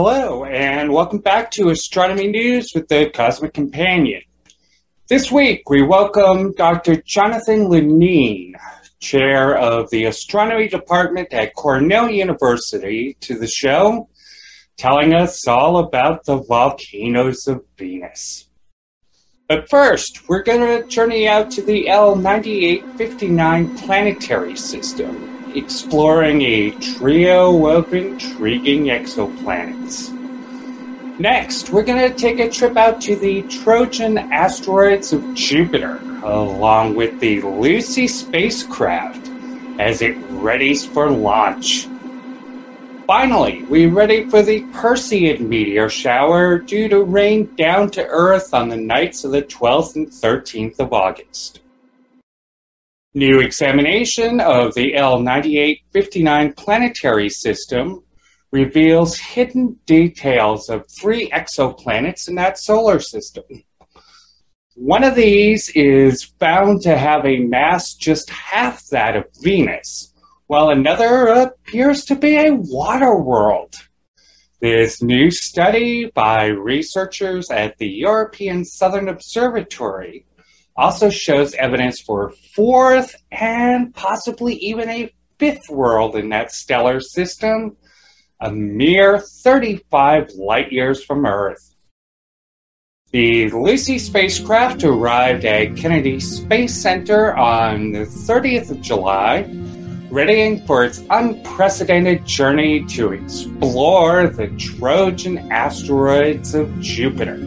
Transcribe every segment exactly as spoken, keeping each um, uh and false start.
Hello, and welcome back to Astronomy News with the Cosmic Companion. This week, we welcome Doctor Jonathan Lunine, Chair of the Astronomy Department at Cornell University, to the show, telling us all about the volcanoes of Venus. But first, we're going to journey out to the L ninety-eight fifty-nine planetary system, exploring a trio of intriguing exoplanets. Next, we're going to take a trip out to the Trojan asteroids of Jupiter, along with the Lucy spacecraft, as it readies for launch. Finally, we're ready for the Perseid meteor shower due to rain down to Earth on the nights of the twelfth and thirteenth of August. New examination of the L ninety-eight fifty-nine planetary system reveals hidden details of three exoplanets in that solar system. One of these is found to have a mass just half that of Venus, while another appears to be a water world. This new study by researchers at the European Southern Observatory also shows evidence for a fourth and possibly even a fifth world in that stellar system, a mere thirty-five light years from Earth. The Lucy spacecraft arrived at Kennedy Space Center on the thirtieth of July, readying for its unprecedented journey to explore the Trojan asteroids of Jupiter.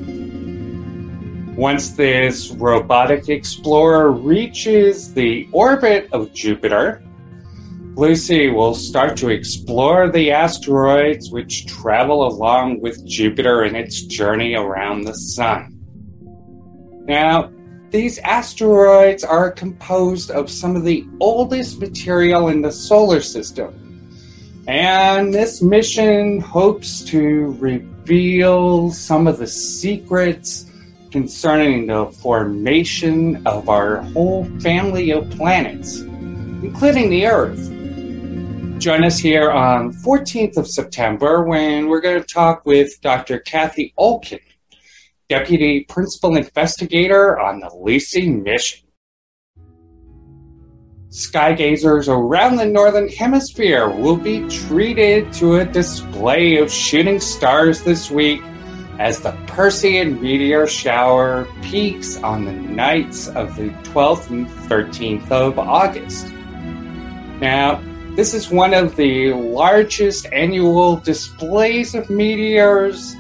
Once this robotic explorer reaches the orbit of Jupiter, Lucy will start to explore the asteroids which travel along with Jupiter in its journey around the Sun. Now, these asteroids are composed of some of the oldest material in the solar system, and this mission hopes to reveal some of the secrets concerning the formation of our whole family of planets, including the Earth. Join us here on fourteenth of September when we're going to talk with Doctor Kathy Olkin, Deputy Principal Investigator on the Lucy mission. Skygazers around the Northern Hemisphere will be treated to a display of shooting stars this week as the Perseid meteor shower peaks on the nights of the twelfth and thirteenth of August. Now, this is one of the largest annual displays of meteors,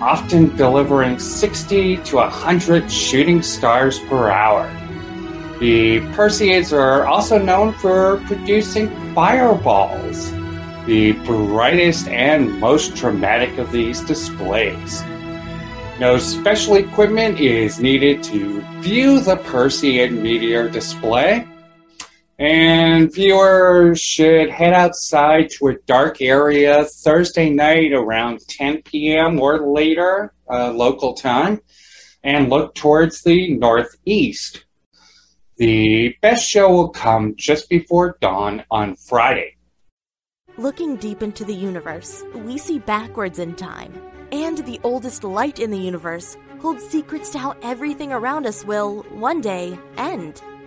often delivering sixty to one hundred shooting stars per hour. The Perseids are also known for producing fireballs, the brightest and most dramatic of these displays. No special equipment is needed to view the Perseid meteor display, and viewers should head outside to a dark area Thursday night around ten p.m. or later, uh, local time, and look towards the northeast. The best show will come just before dawn on Friday. Looking deep into the universe, we see backwards in time. And the oldest light in the universe holds secrets to how everything around us will, one day, end.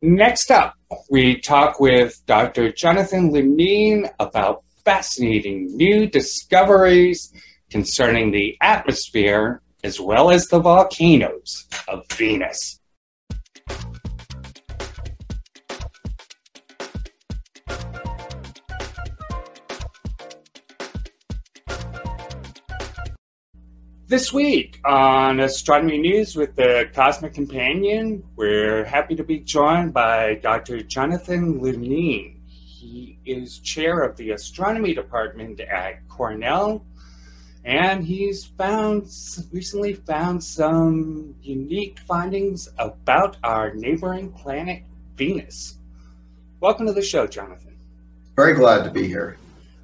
Next up, we talk with Doctor Jonathan Lunine about fascinating new discoveries concerning the atmosphere as well as the volcanoes of Venus. This week on Astronomy News with the Cosmic Companion, we're happy to be joined by Doctor Jonathan Lunine. He is chair of the astronomy department at Cornell And he's found, recently found some unique findings about our neighboring planet, Venus. Welcome to the show, Jonathan. Very glad to be here.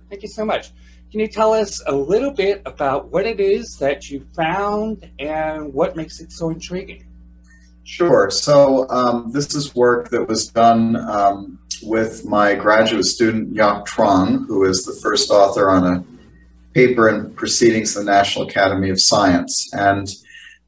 Thank you so much. Can you tell us a little bit about what it is that you found and what makes it so intriguing? Sure. So um, this is work that was done um, with my graduate student, Nyok Trong, who is the first author on a paper in Proceedings of the National Academy of Science. And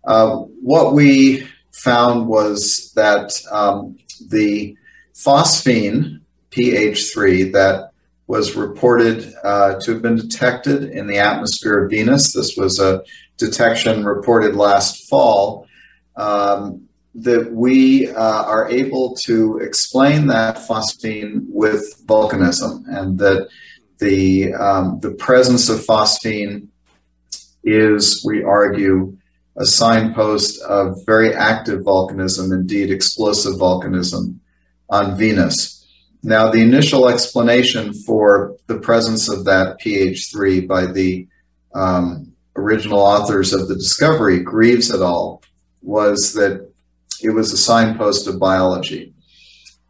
uh, what we found was that um, the phosphine, P H three, that was reported uh, to have been detected in the atmosphere of Venus. This was a detection reported last fall, um, that we uh, are able to explain that phosphine with volcanism, and that the um, the presence of phosphine is, we argue, a signpost of very active volcanism, indeed explosive volcanism on Venus. Now, the initial explanation for the presence of that P H three by the um, original authors of the discovery, Greaves et al., was that it was a signpost of biology.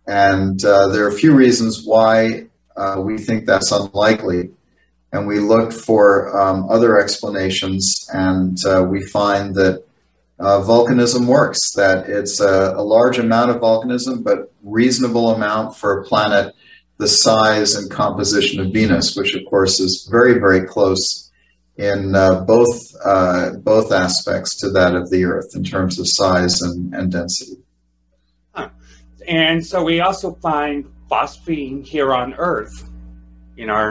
And uh, there are a few reasons why uh, we think that's unlikely. And we looked for um, other explanations, and uh, we find that Uh, volcanism works, that it's a, a large amount of volcanism, but reasonable amount for a planet the size and composition of Venus, which of course is very, very close in uh, both uh, both aspects to that of the Earth in terms of size and, and density. Huh. And so we also find phosphine here on Earth in our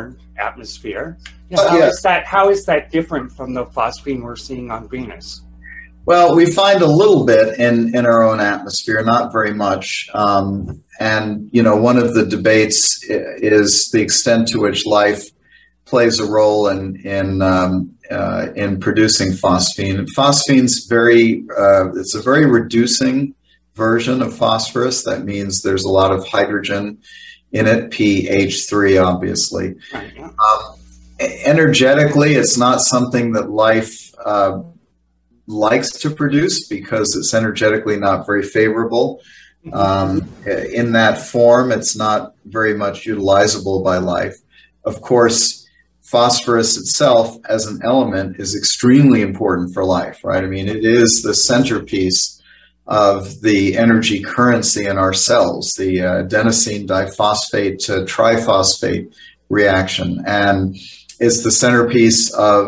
atmosphere. Now, oh, how, yeah. is that, how is that different from the phosphine we're seeing on Venus? Well, we find a little bit in, in our own atmosphere, not very much. Um, and, you know, one of the debates is the extent to which life plays a role in in um, uh, in producing phosphine. And phosphine's very, uh, it's a very reducing version of phosphorus. That means there's a lot of hydrogen in it, P H three, obviously. Um, energetically, it's not something that life uh likes to produce because it's energetically not very favorable. Um, in that form, it's not very much utilizable by life. Of course, phosphorus itself as an element is extremely important for life, right? I mean, it is the centerpiece of the energy currency in our cells, the uh, adenosine diphosphate to triphosphate reaction, and it's the centerpiece of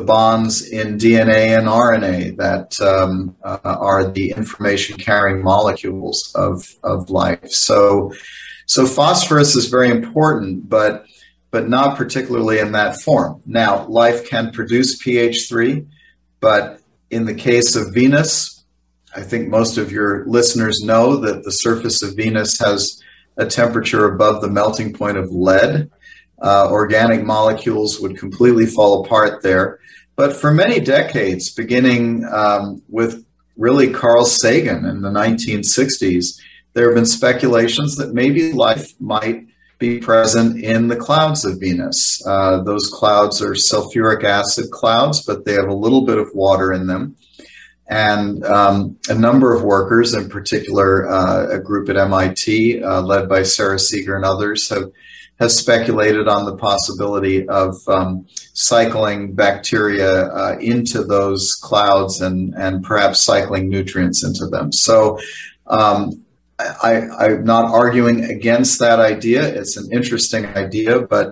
the bonds in D N A and R N A that um, uh, are the information-carrying molecules of, of life. So, so phosphorus is very important, but, but not particularly in that form. Now, life can produce P H three, but in the case of Venus, I think most of your listeners know that the surface of Venus has a temperature above the melting point of lead. Uh, organic molecules would completely fall apart there. But for many decades, beginning um, with really Carl Sagan in the nineteen sixties, there have been speculations that maybe life might be present in the clouds of Venus. Uh, those clouds are sulfuric acid clouds, but they have a little bit of water in them. And um, a number of workers, in particular uh, a group at M I T uh, led by Sarah Seeger and others, have has speculated on the possibility of um, cycling bacteria uh, into those clouds and, and perhaps cycling nutrients into them. So um, I, I'm not arguing against that idea. It's an interesting idea, but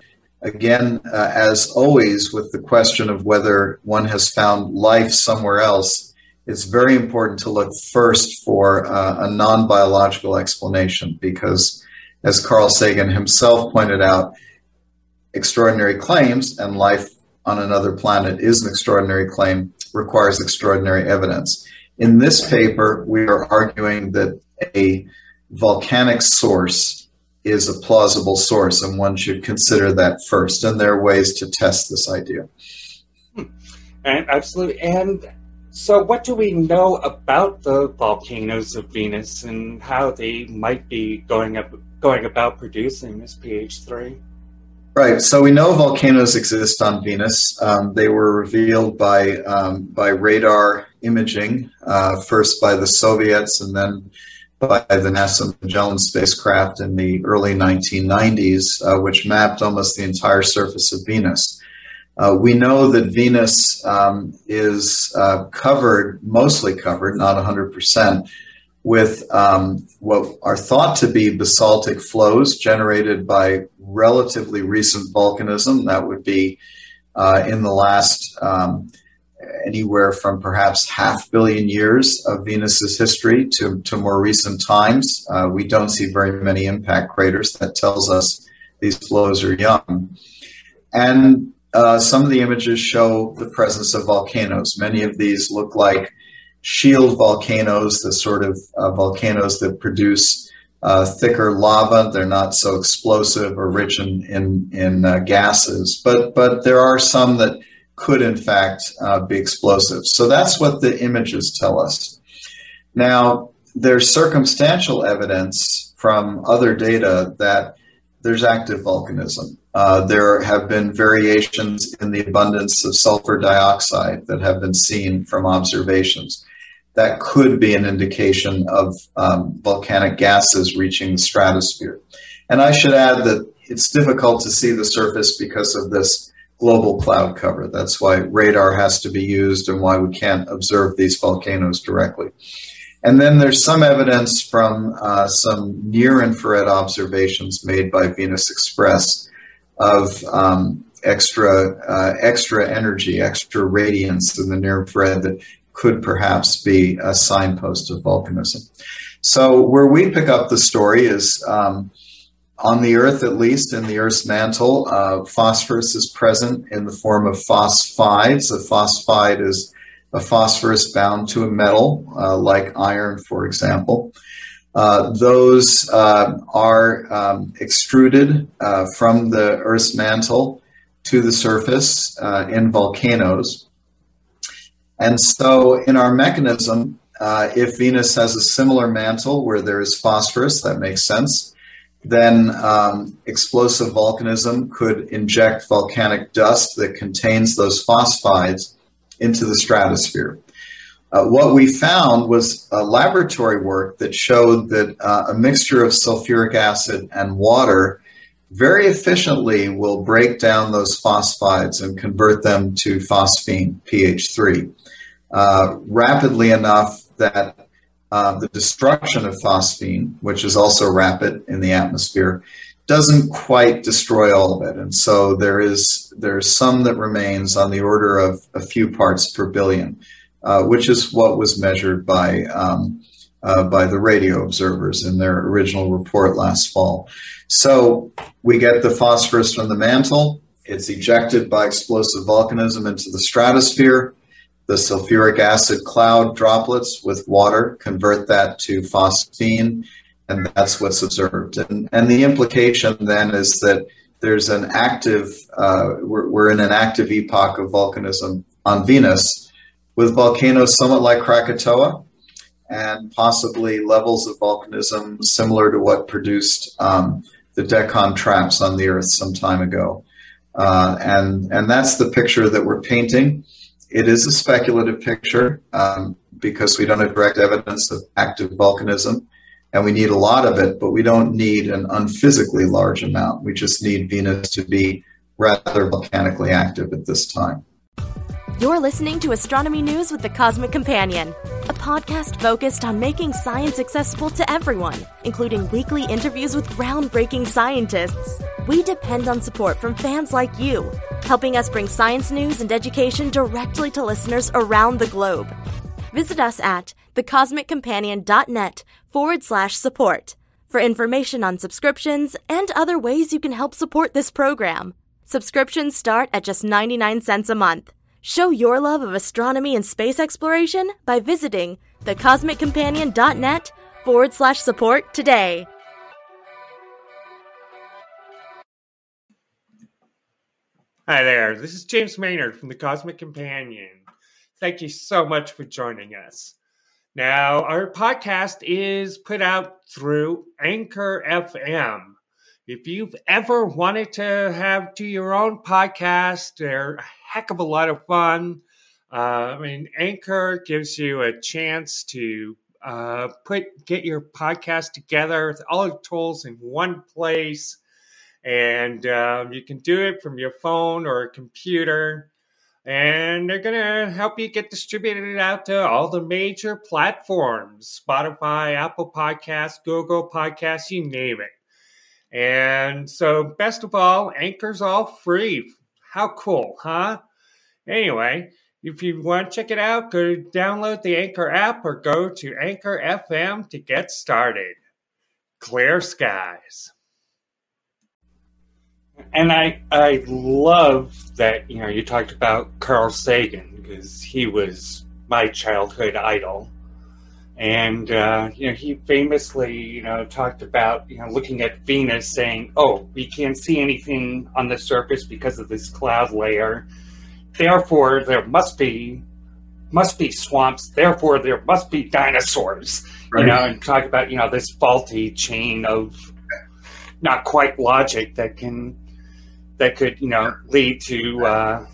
again, uh, as always with the question of whether one has found life somewhere else, it's very important to look first for uh, a non-biological explanation, because as Carl Sagan himself pointed out, extraordinary claims, and life on another planet is an extraordinary claim, requires extraordinary evidence. In this paper, we are arguing that a volcanic source is a plausible source, and one should consider that first, and there are ways to test this idea. Hmm. And absolutely. And so what do we know about the volcanoes of Venus and how they might be going up? going about producing this P H three? Right. So we know volcanoes exist on Venus. Um, they were revealed by um, by radar imaging, uh, first by the Soviets and then by the NASA Magellan spacecraft in the early nineteen nineties, uh, which mapped almost the entire surface of Venus. Uh, we know that Venus um, is uh, covered, mostly covered, not one hundred percent, with um, what are thought to be basaltic flows generated by relatively recent volcanism. That would be uh, in the last um, anywhere from perhaps half billion years of Venus's history to, to more recent times. Uh, we don't see very many impact craters. That tells us these flows are young. And uh, some of the images show the presence of volcanoes. Many of these look like shield volcanoes, the sort of uh, volcanoes that produce uh, thicker lava. They're not so explosive or rich in in, in uh, gases, but but there are some that could in fact uh, be explosive. So that's what the images tell us. Now, there's circumstantial evidence from other data that there's active volcanism. Uh, there have been variations in the abundance of sulfur dioxide that have been seen from observations. That could be an indication of um, volcanic gases reaching the stratosphere. And I should add that it's difficult to see the surface because of this global cloud cover. That's why radar has to be used and why we can't observe these volcanoes directly. And then there's some evidence from uh, some near-infrared observations made by Venus Express of um, extra uh, extra energy, extra radiance in the near-infrared that could perhaps be a signpost of volcanism. So where we pick up the story is um, on the Earth, at least in the Earth's mantle, uh, phosphorus is present in the form of phosphides. A phosphide is a phosphorus bound to a metal, uh, like iron, for example. Uh, those uh, are um, extruded uh, from the Earth's mantle to the surface uh, in volcanoes. And so in our mechanism, uh, if Venus has a similar mantle where there is phosphorus, that makes sense, then um, explosive volcanism could inject volcanic dust that contains those phosphides into the stratosphere. Uh, what we found was uh, laboratory work that showed that uh, a mixture of sulfuric acid and water very efficiently will break down those phosphides and convert them to phosphine, P H three, uh, rapidly enough that uh, the destruction of phosphine, which is also rapid in the atmosphere, doesn't quite destroy all of it. And so there is there's some that remains on the order of a few parts per billion. Uh, which is what was measured by um, uh, by the radio observers in their original report last fall. So we get the phosphorus from the mantle. It's ejected by explosive volcanism into the stratosphere. The sulfuric acid cloud droplets with water convert that to phosphine, and that's what's observed. And, and the implication then is that there's an active, uh, we're, we're in an active epoch of volcanism on Venus, with volcanoes somewhat like Krakatoa and possibly levels of volcanism similar to what produced um, the Deccan traps on the Earth some time ago. Uh, and, and that's the picture that we're painting. It is a speculative picture um, because we don't have direct evidence of active volcanism, and we need a lot of it, but we don't need an unphysically large amount. We just need Venus to be rather volcanically active at this time. You're listening to Astronomy News with the Cosmic Companion, a podcast focused on making science accessible to everyone, including weekly interviews with groundbreaking scientists. We depend on support from fans like you, helping us bring science news and education directly to listeners around the globe. Visit us at thecosmiccompanion.net forward slash support for information on subscriptions and other ways you can help support this program. Subscriptions start at just ninety-nine cents a month. Show your love of astronomy and space exploration by visiting thecosmiccompanion.net forward slash support today. Hi there, this is James Maynard from The Cosmic Companion. Thank you so much for joining us. Now, our podcast is put out through Anchor F M. If you've ever wanted to have do your own podcast, they're a heck of a lot of fun. Uh, I mean, Anchor gives you a chance to uh, put get your podcast together with all the tools in one place. And uh, you can do it from your phone or a computer. And they're going to help you get distributed out to all the major platforms. Spotify, Apple Podcasts, Google Podcasts, you name it. And so, best of all, Anchor's all free. How cool, huh? Anyway, if you want to check it out, go download the Anchor app or go to Anchor F M to get started. Clear skies. And I I love that, you know, you talked about Carl Sagan, because he was my childhood idol. And, uh, you know, he famously, you know, talked about, you know, looking at Venus saying, oh, we can't see anything on the surface because of this cloud layer. Therefore, there must be, must be swamps. Therefore, there must be dinosaurs, right. You know, and talk about, you know, this faulty chain of not quite logic that can, that could, you know, lead to, uh,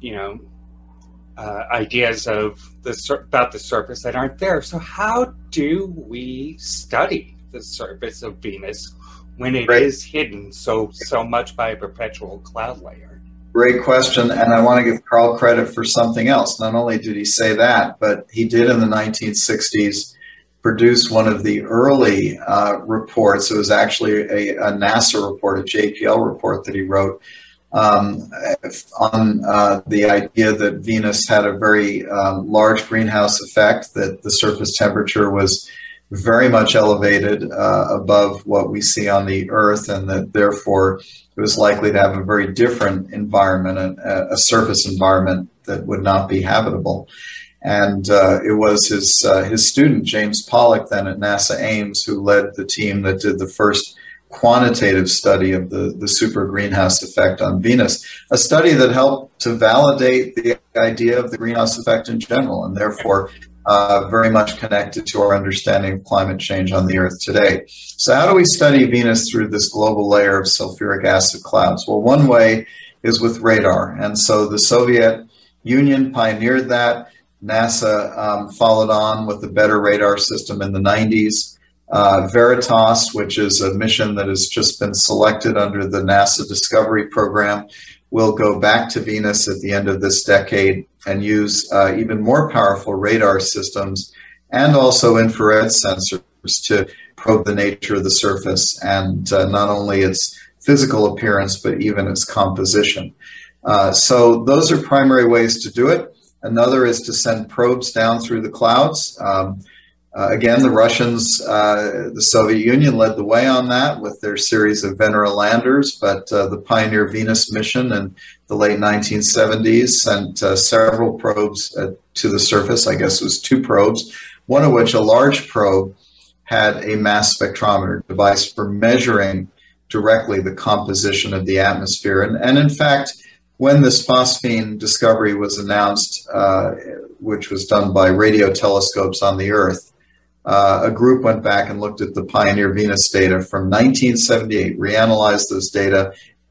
you know, Uh, ideas of the sur- about the surface that aren't there. So how do we study the surface of Venus when it right. is hidden so so much by a perpetual cloud layer? Great question, and I want to give Carl credit for something else. Not only did he say that, but he did in the nineteen sixties produce one of the early uh, reports. It was actually a, a NASA report, a J P L report that he wrote, Um, on uh, the idea that Venus had a very uh, large greenhouse effect, that the surface temperature was very much elevated uh, above what we see on the Earth, and that therefore it was likely to have a very different environment, a, a surface environment that would not be habitable. And uh, it was his uh, his student, James Pollock, then at NASA Ames, who led the team that did the first quantitative study of the, the super greenhouse effect on Venus, a study that helped to validate the idea of the greenhouse effect in general, and therefore uh, very much connected to our understanding of climate change on the Earth today. So how do we study Venus through this global layer of sulfuric acid clouds? Well, one way is with radar. And so the Soviet Union pioneered that. NASA um, followed on with a better radar system in the nineties. Uh, VERITAS, which is a mission that has just been selected under the NASA Discovery Program, will go back to Venus at the end of this decade and use uh, even more powerful radar systems and also infrared sensors to probe the nature of the surface and uh, not only its physical appearance, but even its composition. Uh, so those are primary ways to do it. Another is to send probes down through the clouds. Um, Uh, again, the Russians, uh, the Soviet Union led the way on that with their series of Venera landers, but uh, the Pioneer Venus mission in the late nineteen seventies sent uh, several probes uh, to the surface. I guess it was two probes, one of which, a large probe, had a mass spectrometer device for measuring directly the composition of the atmosphere. And, and in fact, when this phosphine discovery was announced, uh, which was done by radio telescopes on the Earth, Uh, a group went back and looked at the Pioneer Venus data from nineteen seventy-eight, reanalyzed those data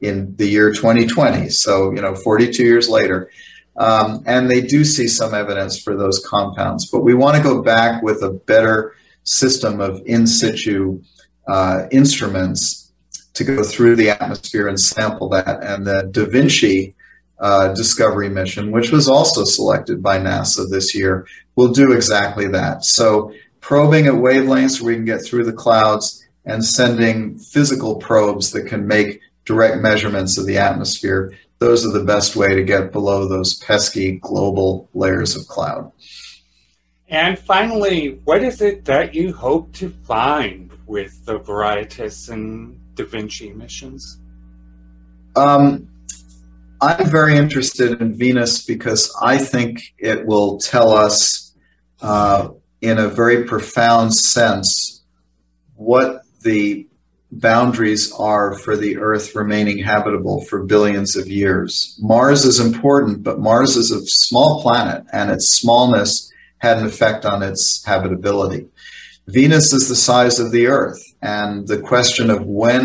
in the year twenty twenty, so, you know, forty-two years later. Um, and they do see some evidence for those compounds. But we want to go back with a better system of in situ uh, instruments to go through the atmosphere and sample that. And the Da Vinci Uh, discovery mission, which was also selected by NASA this year, will do exactly that. So probing at wavelengths where we can get through the clouds and sending physical probes that can make direct measurements of the atmosphere, those are the best way to get below those pesky global layers of cloud. And finally, what is it that you hope to find with the VERITAS and Da Vinci missions? Um, I'm very interested in Venus because I think it will tell us uh, in a very profound sense what the boundaries are for the Earth remaining habitable for billions of years. Mars is important, but Mars is a small planet, and its smallness had an effect on its habitability. Venus is the size of the Earth, and the question of when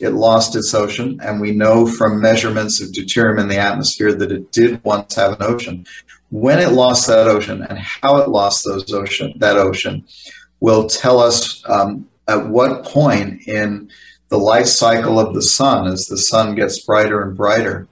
it lost its ocean, and we know from measurements of deuterium in the atmosphere that it did once have an ocean. When it lost that ocean and how it lost those ocean, that ocean will tell us um, at what point in the life cycle of the sun, as the sun gets brighter and brighter,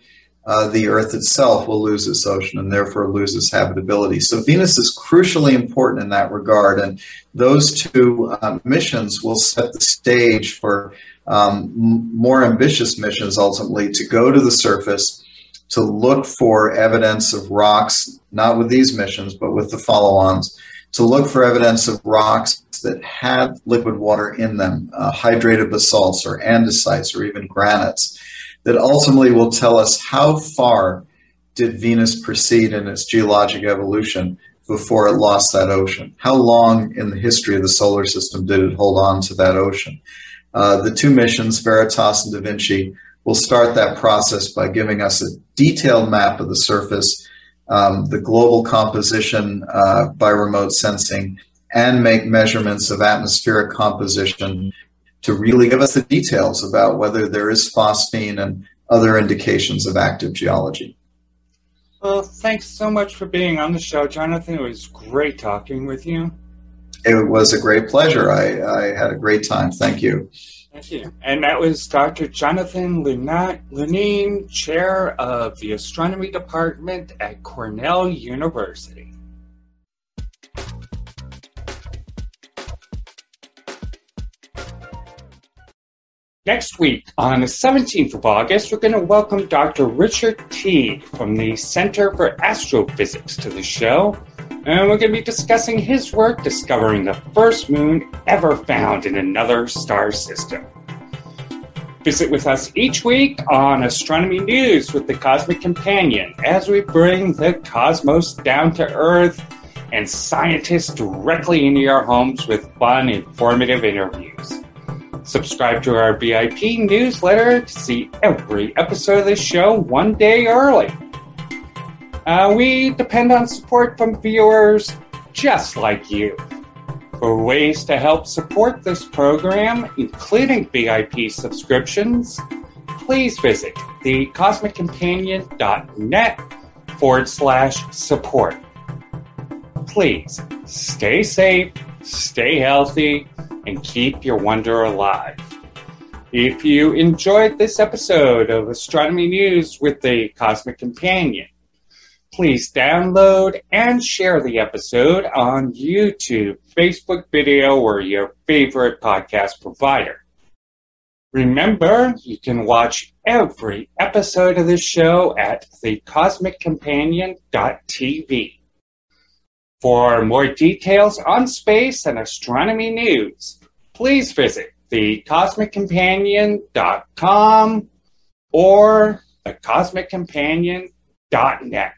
uh, the Earth itself will lose its ocean and therefore lose its habitability. So Venus is crucially important in that regard, and those two uh, missions will set the stage for um, more ambitious missions ultimately to go to the surface to look for evidence of rocks, not with these missions, but with the follow-ons, to look for evidence of rocks that had liquid water in them, uh, hydrated basalts or andesites or even granites, that ultimately will tell us how far did Venus proceed in its geologic evolution before it lost that ocean. How long in the history of the solar system did it hold on to that ocean? Uh, the two missions, Veritas and Da Vinci, will start that process by giving us a detailed map of the surface, um, the global composition uh, by remote sensing, and make measurements of atmospheric composition to really give us the details about whether there is phosphine and other indications of active geology. Well, thanks so much for being on the show, Jonathan. It was great talking with you. It was a great pleasure. I, I had a great time. Thank you. Thank you. And that was Doctor Jonathan Lunine, Chair of the Astronomy Department at Cornell University. Next week, on the seventeenth of August, we're going to welcome Doctor Richard Teague from the Center for Astrophysics to the show, and we're going to be discussing his work discovering the first moon ever found in another star system. Visit with us each week on Astronomy News with the Cosmic Companion as we bring the cosmos down to Earth and scientists directly into your homes with fun, informative interviews. Subscribe to our V I P newsletter to see every episode of this show one day early. Uh, we depend on support from viewers just like you. For ways to help support this program, including V I P subscriptions, please visit thecosmiccompanion.net forward slash support. Please stay safe, stay healthy, and keep your wonder alive. If you enjoyed this episode of Astronomy News with the Cosmic Companion, please download and share the episode on YouTube, Facebook video, or your favorite podcast provider. Remember, you can watch every episode of this show at the cosmic companion dot t v. For more details on space and astronomy news, please visit the cosmic companion dot com or the cosmic companion dot net.